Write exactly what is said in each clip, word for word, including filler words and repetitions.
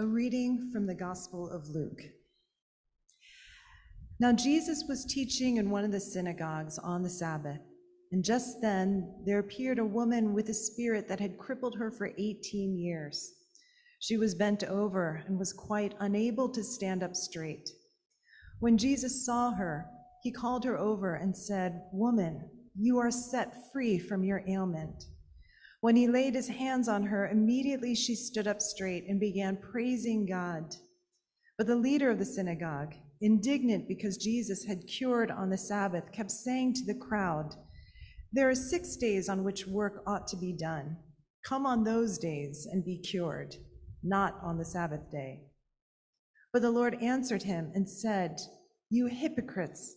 A reading from the Gospel of Luke. Now Jesus was teaching in one of the synagogues on the Sabbath, and just then there appeared a woman with a spirit that had crippled her for eighteen years. She was bent over and was quite unable to stand up straight. When Jesus saw her, he called her over and said, "Woman, you are set free from your ailment." When he laid his hands on her, immediately she stood up straight and began praising God. But the leader of the synagogue, indignant because Jesus had cured on the Sabbath, kept saying to the crowd, "There are six days on which work ought to be done. Come on those days and be cured, not on the Sabbath day." But the Lord answered him and said, "You hypocrites!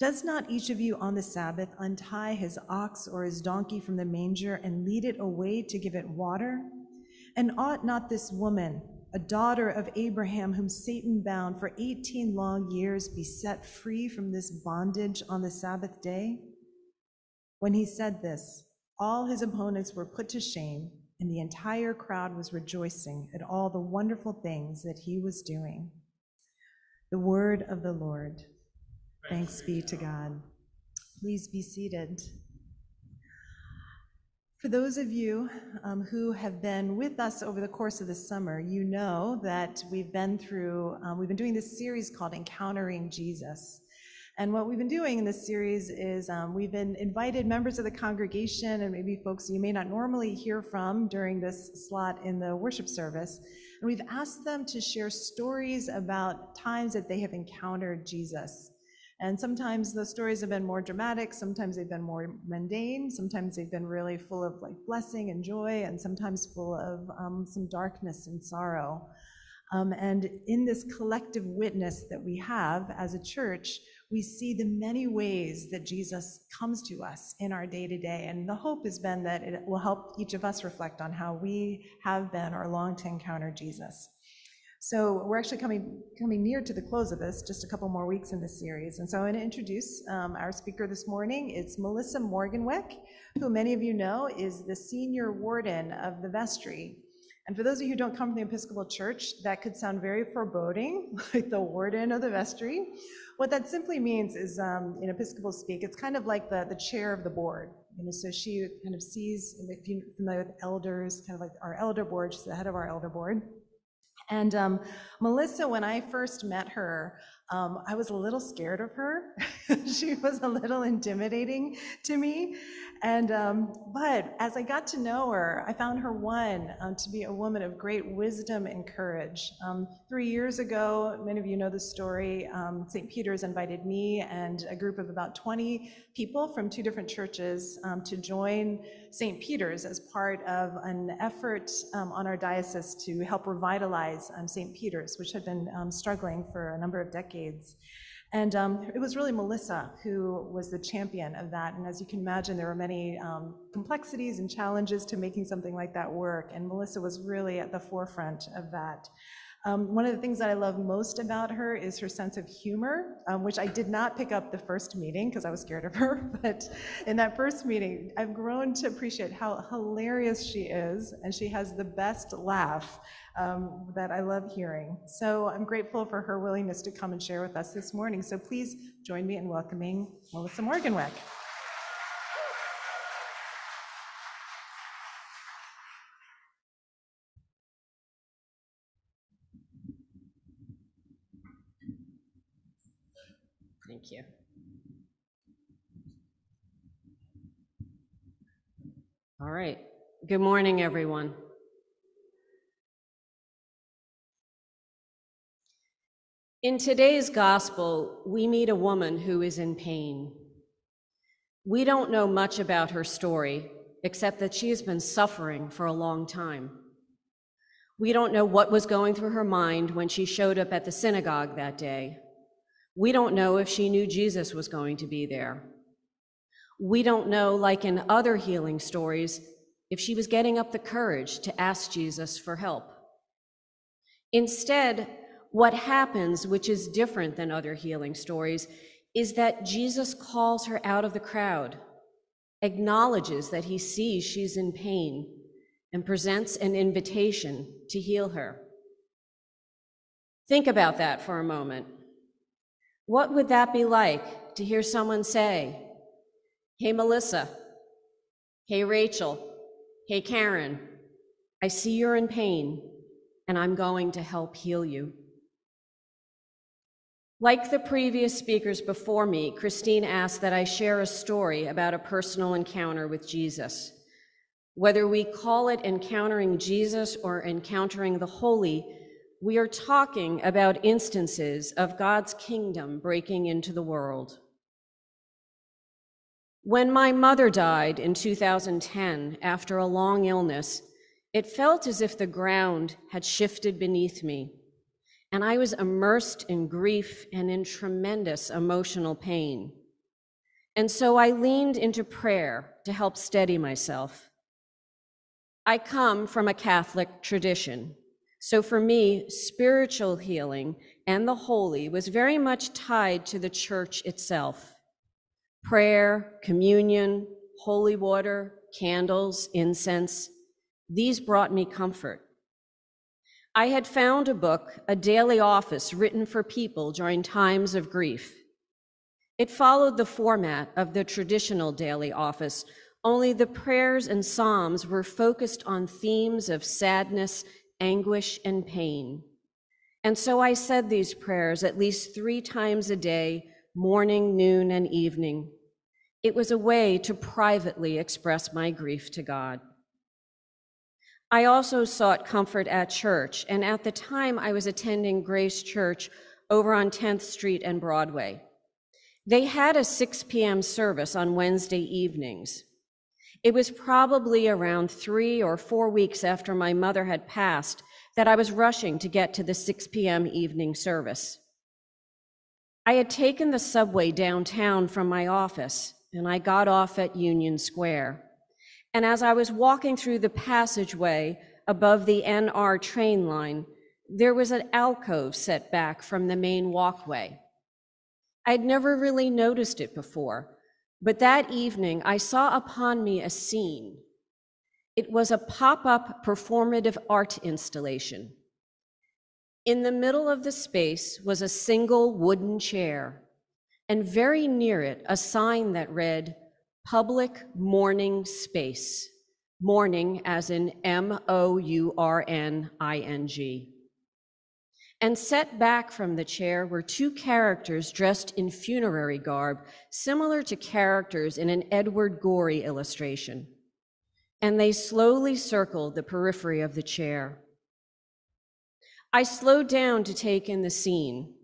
Does not each of you on the Sabbath untie his ox or his donkey from the manger and lead it away to give it water? And ought not this woman, a daughter of Abraham, whom Satan bound for eighteen long years, be set free from this bondage on the Sabbath day?" When he said this, all his opponents were put to shame, and the entire crowd was rejoicing at all the wonderful things that he was doing. The word of the Lord. Thanks be to God. Please be seated. For those of you um, who have been with us over the course of the summer, you know that we've been through, um, we've been doing this series called Encountering Jesus. And what we've been doing in this series is um, we've been invited members of the congregation and maybe folks you may not normally hear from during this slot in the worship service. And we've asked them to share stories about times that they have encountered Jesus. And sometimes those stories have been more dramatic, sometimes they've been more mundane, sometimes they've been really full of like blessing and joy, and sometimes full of um, some darkness and sorrow. Um, and in this collective witness that we have as a church, we see the many ways that Jesus comes to us in our day-to-day. And the hope has been that it will help each of us reflect on how we have been or long to encounter Jesus. So we're actually coming coming near to the close of this, just a couple more weeks in this series. And so I'm going to introduce um, our speaker this morning. It's Melissa Morganwick, who many of you know is the senior warden of the vestry. And for those of you who don't come from the Episcopal Church, that could sound very foreboding, like the warden of the vestry. What that simply means is, um, in Episcopal speak, it's kind of like the, the chair of the board. You know, so she kind of sees, if you're familiar with elders, kind of like our elder board, she's the head of our elder board. And um, Melissa, when I first met her, um, I was a little scared of her. She was a little intimidating to me. And um, but as I got to know her, I found her, one, um, to be a woman of great wisdom and courage. Um, three years ago, many of you know the story, um, Saint Peter's invited me and a group of about twenty people from two different churches um, to join Saint Peter's as part of an effort um, on our diocese to help revitalize um, Saint Peter's, which had been um, struggling for a number of decades. And um, it was really Melissa who was the champion of that. And as you can imagine, there were many um, complexities and challenges to making something like that work. And Melissa was really at the forefront of that. Um, one of the things that I love most about her is her sense of humor, um, which I did not pick up the first meeting because I was scared of her. But in that first meeting, I've grown to appreciate how hilarious she is, and she has the best laugh um, that I love hearing. So I'm grateful for her willingness to come and share with us this morning. So please join me in welcoming Melissa Morganwick. Thank you. All right. Good morning, everyone. In today's gospel, we meet a woman who is in pain. We don't know much about her story, except that she has been suffering for a long time. We don't know what was going through her mind when she showed up at the synagogue that day. We don't know if she knew Jesus was going to be there. We don't know, like in other healing stories, if she was getting up the courage to ask Jesus for help. Instead, what happens, which is different than other healing stories, is that Jesus calls her out of the crowd, acknowledges that he sees she's in pain, and presents an invitation to heal her. Think about that for a moment. What would that be like to hear someone say, "Hey, Melissa, hey, Rachel, hey, Karen, I see you're in pain, and I'm going to help heal you." Like the previous speakers before me, Christine asked that I share a story about a personal encounter with Jesus. Whether we call it encountering Jesus or encountering the holy, we are talking about instances of God's kingdom breaking into the world. When my mother died in two thousand ten after a long illness, it felt as if the ground had shifted beneath me, and I was immersed in grief and in tremendous emotional pain. And so I leaned into prayer to help steady myself. I come from a Catholic tradition, so for me, spiritual healing and the holy was very much tied to the church itself. Prayer, communion, holy water, candles, incense, these brought me comfort. I had found a book, a daily office written for people during times of grief. It followed the format of the traditional daily office, only the prayers and psalms were focused on themes of sadness, anguish, and pain. And so I said these prayers at least three times a day, morning, noon, and evening. It was a way to privately express my grief to God. I also sought comfort at church, and at the time I was attending Grace Church over on tenth street and Broadway. They had a six p m service on Wednesday evenings. It was probably around three or four weeks after my mother had passed that I was rushing to get to the six p m evening service. I had taken the subway downtown from my office, and I got off at Union Square. And as I was walking through the passageway above the N R train line, there was an alcove set back from the main walkway. I'd never really noticed it before, but that evening I saw upon me a scene. It was a pop-up performative art installation. In the middle of the space was a single wooden chair, and very near it a sign that read, "Public mourning space," mourning as in M O U R N I N G. And set back from the chair were two characters dressed in funerary garb, similar to characters in an Edward Gorey illustration. And they slowly circled the periphery of the chair. I slowed down to take in the scene.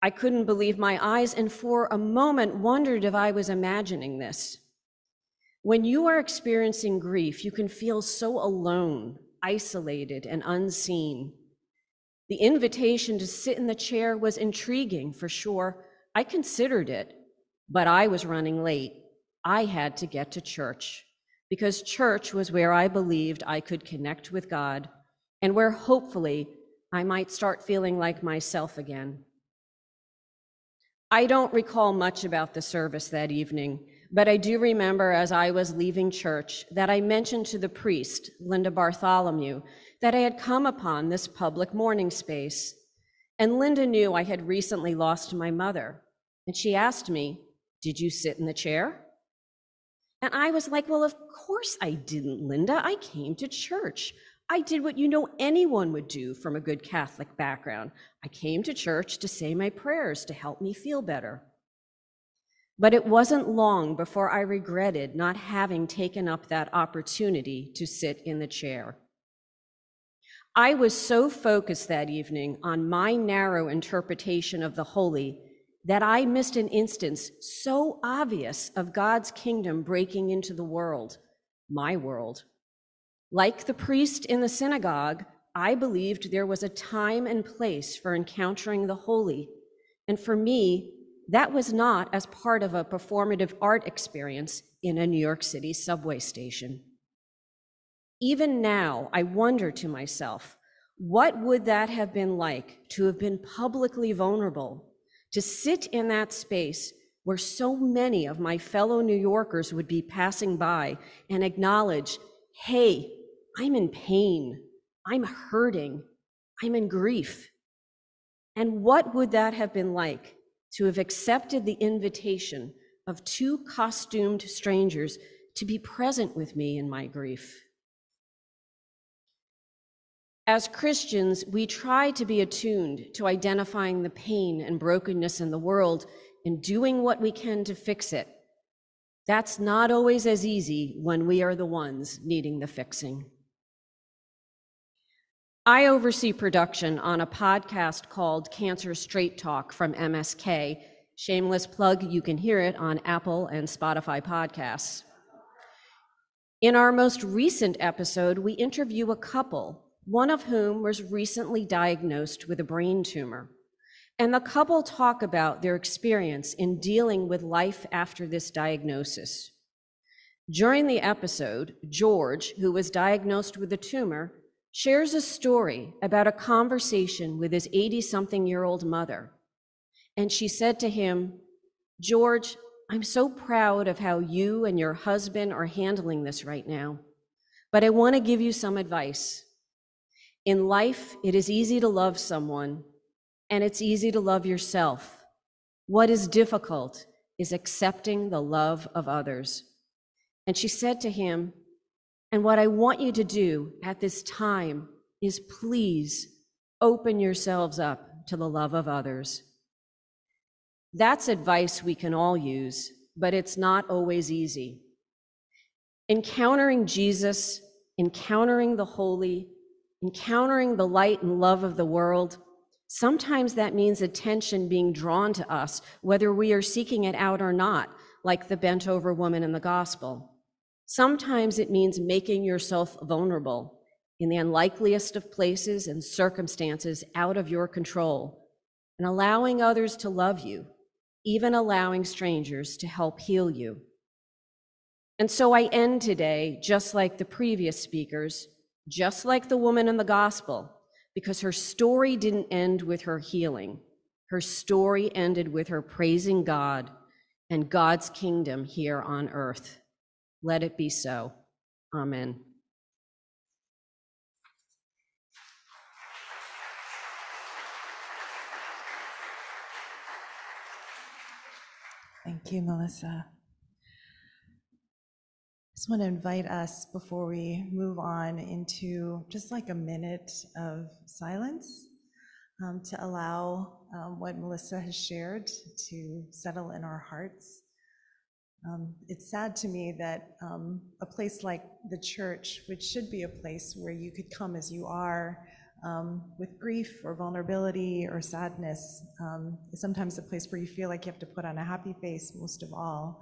I couldn't believe my eyes, and for a moment wondered if I was imagining this. When you are experiencing grief, you can feel so alone, isolated, and unseen. The invitation to sit in the chair was intriguing, for sure. I considered it, but I was running late. I had to get to church, because church was where I believed I could connect with God, and where hopefully I might start feeling like myself again. I don't recall much about the service that evening, but I do remember as I was leaving church that I mentioned to the priest, Linda Bartholomew, that I had come upon this public mourning space. And Linda knew I had recently lost my mother. And she asked me, "Did you sit in the chair?" And I was like, "Well, of course I didn't, Linda. I came to church. I did what you know anyone would do from a good Catholic background. I came to church to say my prayers to help me feel better." But it wasn't long before I regretted not having taken up that opportunity to sit in the chair. I was so focused that evening on my narrow interpretation of the holy that I missed an instance so obvious of God's kingdom breaking into the world, my world. Like the priest in the synagogue, I believed there was a time and place for encountering the holy, and for me, that was not as part of a performative art experience in a New York City subway station. Even now, I wonder to myself, what would that have been like to have been publicly vulnerable, to sit in that space where so many of my fellow New Yorkers would be passing by and acknowledge, "Hey, I'm in pain, I'm hurting, I'm in grief." And what would that have been like to have accepted the invitation of two costumed strangers to be present with me in my grief? As Christians, we try to be attuned to identifying the pain and brokenness in the world and doing what we can to fix it. That's not always as easy when we are the ones needing the fixing. I oversee production on a podcast called Cancer Straight Talk from M S K. Shameless plug, you can hear it on Apple and Spotify podcasts. In our most recent episode, we interview a couple, one of whom was recently diagnosed with a brain tumor. And the couple talk about their experience in dealing with life after this diagnosis. During the episode, George, who was diagnosed with a tumor, shares a story about a conversation with his eighty-something-year-old mother. And she said to him, "George, I'm so proud of how you and your husband are handling this right now, but I want to give you some advice. In life, it is easy to love someone, and it's easy to love yourself. What is difficult is accepting the love of others." And she said to him, "And what I want you to do at this time is please open yourselves up to the love of others." That's advice we can all use, but it's not always easy. Encountering Jesus, encountering the holy, encountering the light and love of the world, sometimes that means attention being drawn to us, whether we are seeking it out or not, like the bent-over woman in the gospel. Sometimes it means making yourself vulnerable in the unlikeliest of places and circumstances out of your control, and allowing others to love you, even allowing strangers to help heal you. And so I end today, just like the previous speakers, just like the woman in the gospel, because her story didn't end with her healing. Her story ended with her praising God and God's kingdom here on earth. Let it be so. Amen. Thank you, Melissa. I just want to invite us, before we move on, into just like a minute of silence um, to allow um, what Melissa has shared to settle in our hearts. Um, it's sad to me that um, a place like the church, which should be a place where you could come as you are, um, with grief or vulnerability or sadness, um, is sometimes a place where you feel like you have to put on a happy face most of all.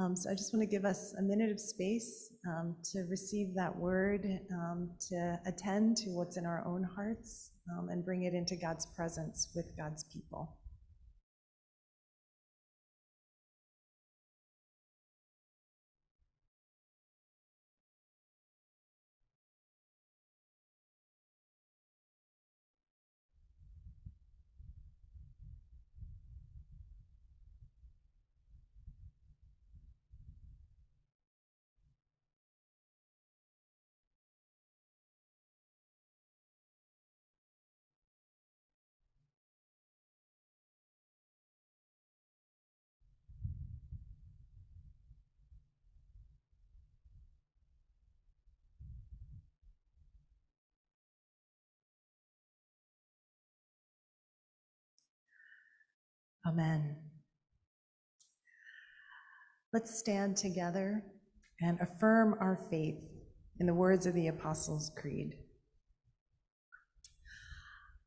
Um, so I just want to give us a minute of space um, to receive that word, um, to attend to what's in our own hearts, um, and bring it into God's presence with God's people. Amen. Let's stand together and affirm our faith in the words of the Apostles' Creed.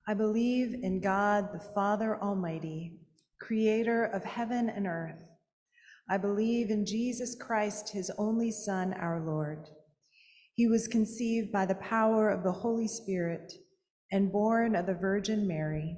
I believe in God, the Father Almighty, creator of heaven and earth. I believe in Jesus Christ, his only Son, our Lord. He was conceived by the power of the Holy Spirit and born of the Virgin Mary.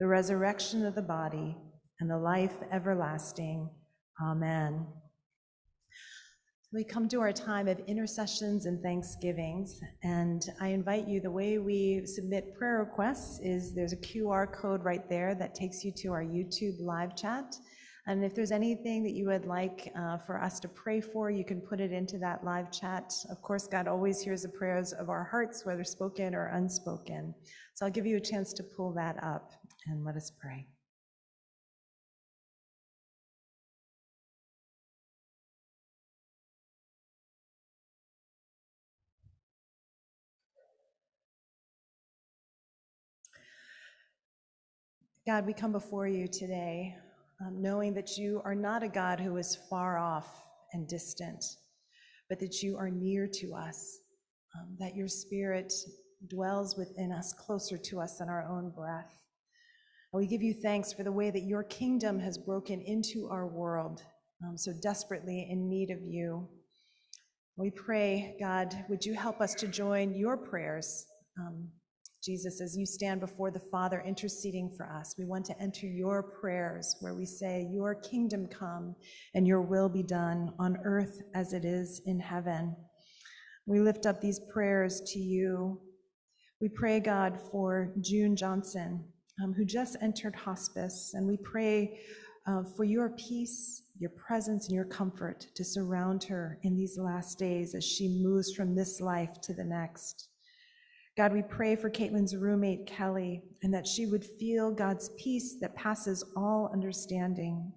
the resurrection of the body, and the life everlasting. Amen. We come to our time of intercessions and thanksgivings, and I invite you, the way we submit prayer requests is there's a Q R code right there that takes you to our YouTube live chat. And if there's anything that you would like uh, for us to pray for, you can put it into that live chat. Of course, God always hears the prayers of our hearts, whether spoken or unspoken. So I'll give you a chance to pull that up, and let us pray. God, we come before you today, Um, knowing that you are not a God who is far off and distant, but that you are near to us, um, that your spirit dwells within us, closer to us than our own breath. And we give you thanks for the way that your kingdom has broken into our world, um, so desperately in need of you. We pray, God, would you help us to join your prayers, um, Jesus, as you stand before the Father interceding for us. We want to enter your prayers where we say, your kingdom come and your will be done on earth as it is in heaven. We lift up these prayers to you. We pray, God, for June Johnson, um, who just entered hospice, and we pray uh, for your peace, your presence, and your comfort to surround her in these last days as she moves from this life to the next. God, we pray for Caitlin's roommate, Kelly, and that she would feel God's peace that passes all understanding.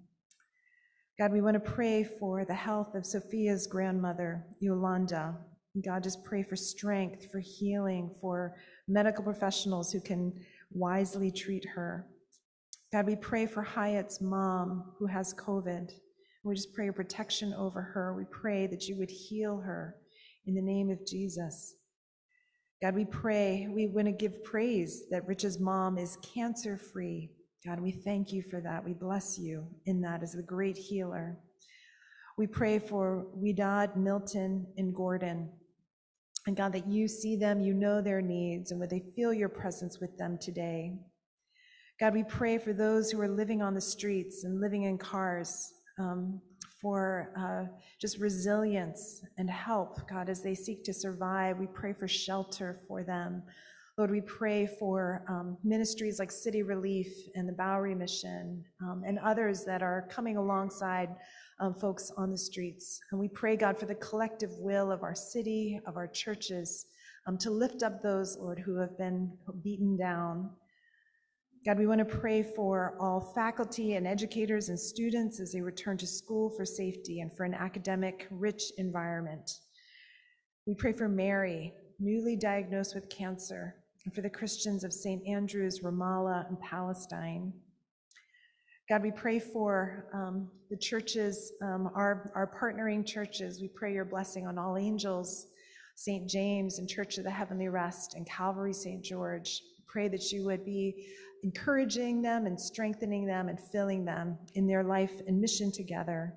God, we want to pray for the health of Sophia's grandmother, Yolanda. God, just pray for strength, for healing, for medical professionals who can wisely treat her. God, we pray for Hyatt's mom, who has COVID. We just pray protection over her. We pray that you would heal her in the name of Jesus. God, we pray, we want to give praise that Rich's mom is cancer-free. God, we thank you for that. We bless you in that as the great healer. We pray for Widad, Milton, and Gordon. And God, that you see them, you know their needs, and would they feel your presence with them today. God, we pray for those who are living on the streets and living in cars, um, for uh, just resilience and help, God, as they seek to survive. We pray for shelter for them. Lord, we pray for um, ministries like City Relief and the Bowery Mission um, and others that are coming alongside um, folks on the streets. And we pray, God, for the collective will of our city, of our churches, um, to lift up those, Lord, who have been beaten down. God, we want to pray for all faculty and educators and students as they return to school for safety and for an academic rich environment. We pray for Mary, newly diagnosed with cancer, and for the Christians of Saint Andrews, Ramallah, and Palestine. God, we pray for um, the churches, um, our, our partnering churches. We pray your blessing on All Angels, Saint James, and Church of the Heavenly Rest, and Calvary Saint George. Pray that you would be encouraging them and strengthening them and filling them in their life and mission together.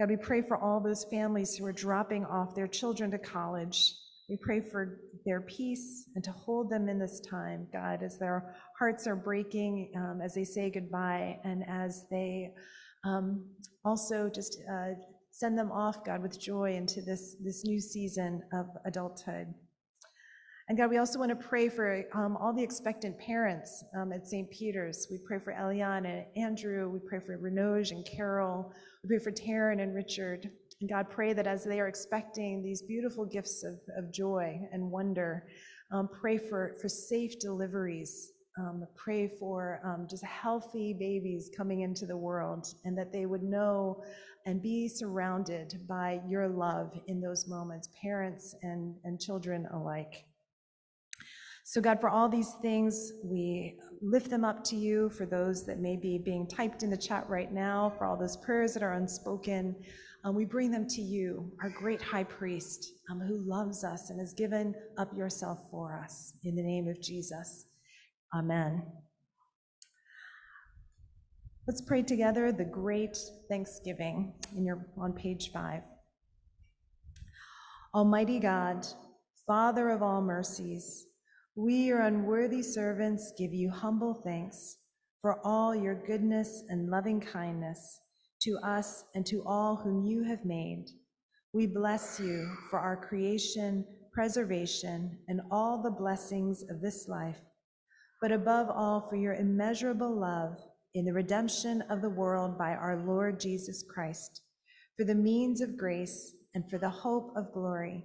God, we pray for all those families who are dropping off their children to college. We pray for their peace and to hold them in this time, God, as their hearts are breaking, um, as they say goodbye, and as they um, also just uh, send them off, God, with joy into this, this new season of adulthood. And God, we also want to pray for um, all the expectant parents um, at Saint Peter's. We pray for Eliana and Andrew. We pray for Rinoj and Carol. We pray for Taryn and Richard. And God, pray that as they are expecting these beautiful gifts of, of joy and wonder, um, pray for, for safe deliveries. Um, pray for um, just healthy babies coming into the world, and that they would know and be surrounded by your love in those moments, parents and, and children alike. So God, for all these things, we lift them up to you, for those that may be being typed in the chat right now, for all those prayers that are unspoken. Um, we bring them to you, our great high priest, um, who loves us and has given up yourself for us. In the name of Jesus, amen. Let's pray together the Great Thanksgiving in your, on page five. Almighty God, Father of all mercies, We, your unworthy servants, give you humble thanks for all your goodness and loving kindness to us and to all whom you have made. We bless you for our creation, preservation, and all the blessings of this life, but above all for your immeasurable love in the redemption of the world by our Lord Jesus Christ, for the means of grace and for the hope of glory.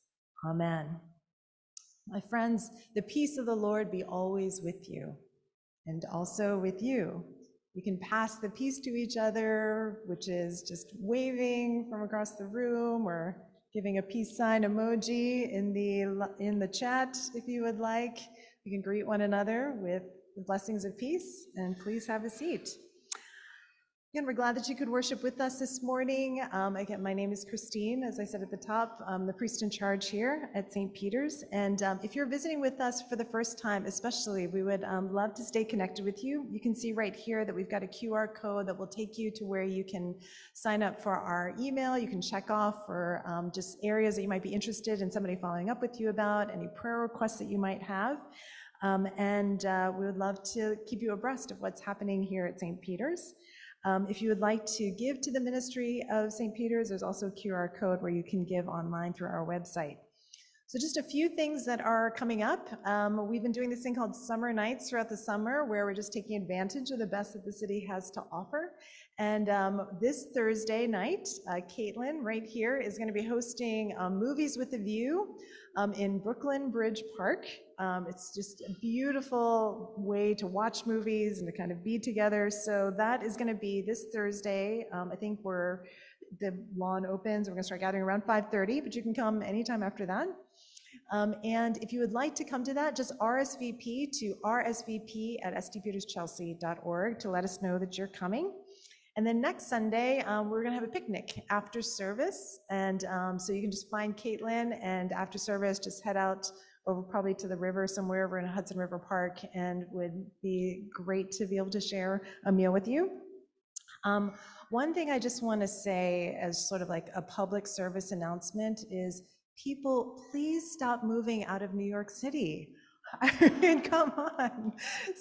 Amen. My friends, the peace of the Lord be always with you, and also with you. You can pass the peace to each other, which is just waving from across the room or giving a peace sign emoji in the in the chat if you would like. You can greet one another with the blessings of peace, and please have a seat. Again, we're glad that you could worship with us this morning. Um, again, my name is Christine, as I said at the top. I'm the priest in charge here at Saint Peter's. And um, if you're visiting with us for the first time, especially, we would um, love to stay connected with you. You can see right here that we've got a Q R code that will take you to where you can sign up for our email. You can check off for um, just areas that you might be interested in somebody following up with you about, any prayer requests that you might have. Um, and uh, we would love to keep you abreast of what's happening here at Saint Peter's. Um, if you would like to give to the ministry of Saint Peter's, there's also a Q R code where you can give online through our website. So just a few things that are coming up. Um, we've been doing this thing called Summer Nights throughout the summer, where we're just taking advantage of the best that the city has to offer. And um, this Thursday night, uh, Caitlin right here is going to be hosting um, Movies with a View um, in Brooklyn Bridge Park. Um, it's just a beautiful way to watch movies and to kind of be together. So that is going to be this Thursday. Um, I think we're, the lawn opens. We're going to start gathering around five thirty, but you can come anytime after that. Um, and if you would like to come to that, just R S V P to R S V P at S T Peters Chelsea dot org to let us know that you're coming. And then next Sunday, um, we're going to have a picnic after service. And um, so you can just find Caitlin, and after service, just head out over probably to the river somewhere over in Hudson River Park, and would be great to be able to share a meal with you. Um, one thing I just want to say as sort of like a public service announcement is, people, please stop moving out of New York City. I mean, come on.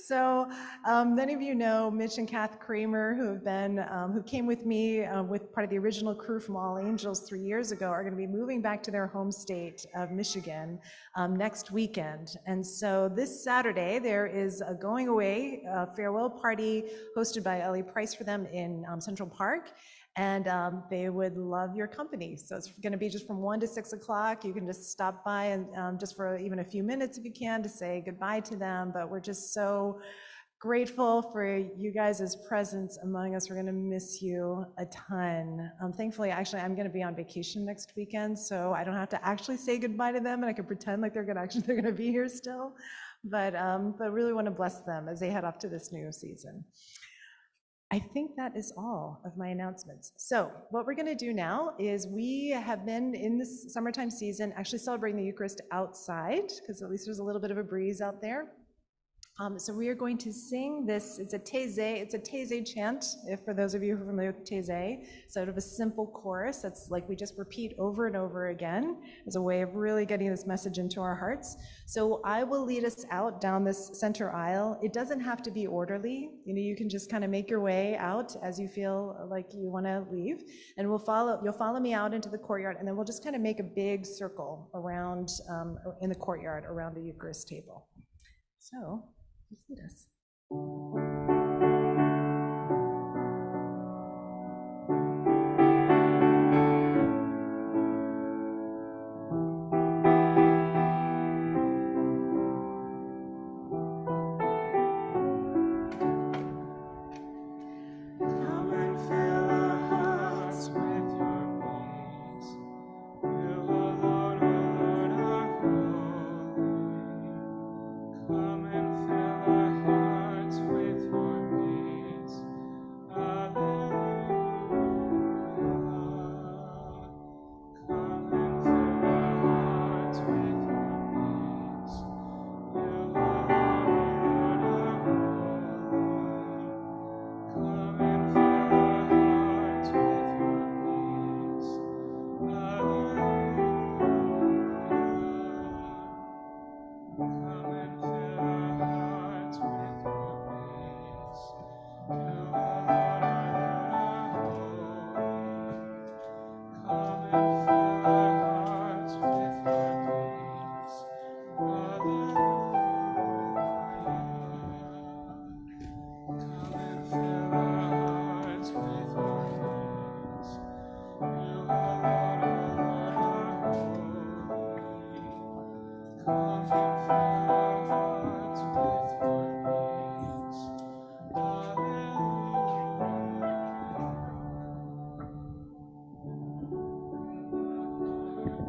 So um, many of you know Mitch and Kath Kramer, who have been, um, who came with me uh, with part of the original crew from All Angels three years ago, are going to be moving back to their home state of Michigan um, next weekend. And so this Saturday, there is a going away uh, farewell party hosted by Ellie Price for them in um, Central Park. And um, they would love your company. So it's going to be just from one to six o'clock. You can just stop by and um, just for even a few minutes if you can to say goodbye to them. But we're just so grateful for you guys' presence among us. We're going to miss you a ton. Um, thankfully, actually, I'm going to be on vacation next weekend, so I don't have to actually say goodbye to them, and I can pretend like they're going to actually they're going to be here still. But um, but really want to bless them as they head off to this new season. I think that is all of my announcements. So what we're gonna do now is, we have been in this summertime season actually celebrating the Eucharist outside, because at least there's a little bit of a breeze out there. Um, so we are going to sing this, it's a Taizé, it's a Taizé chant, if for those of you who are familiar with Taizé, sort of a simple chorus that's like we just repeat over and over again as a way of really getting this message into our hearts. So I will lead us out down this center aisle. It doesn't have to be orderly, you know, you can just kind of make your way out as you feel like you want to leave, and we'll follow, you'll follow me out into the courtyard, and then we'll just kind of make a big circle around, um, in the courtyard around the Eucharist table. So. Let's do this.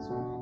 That's right.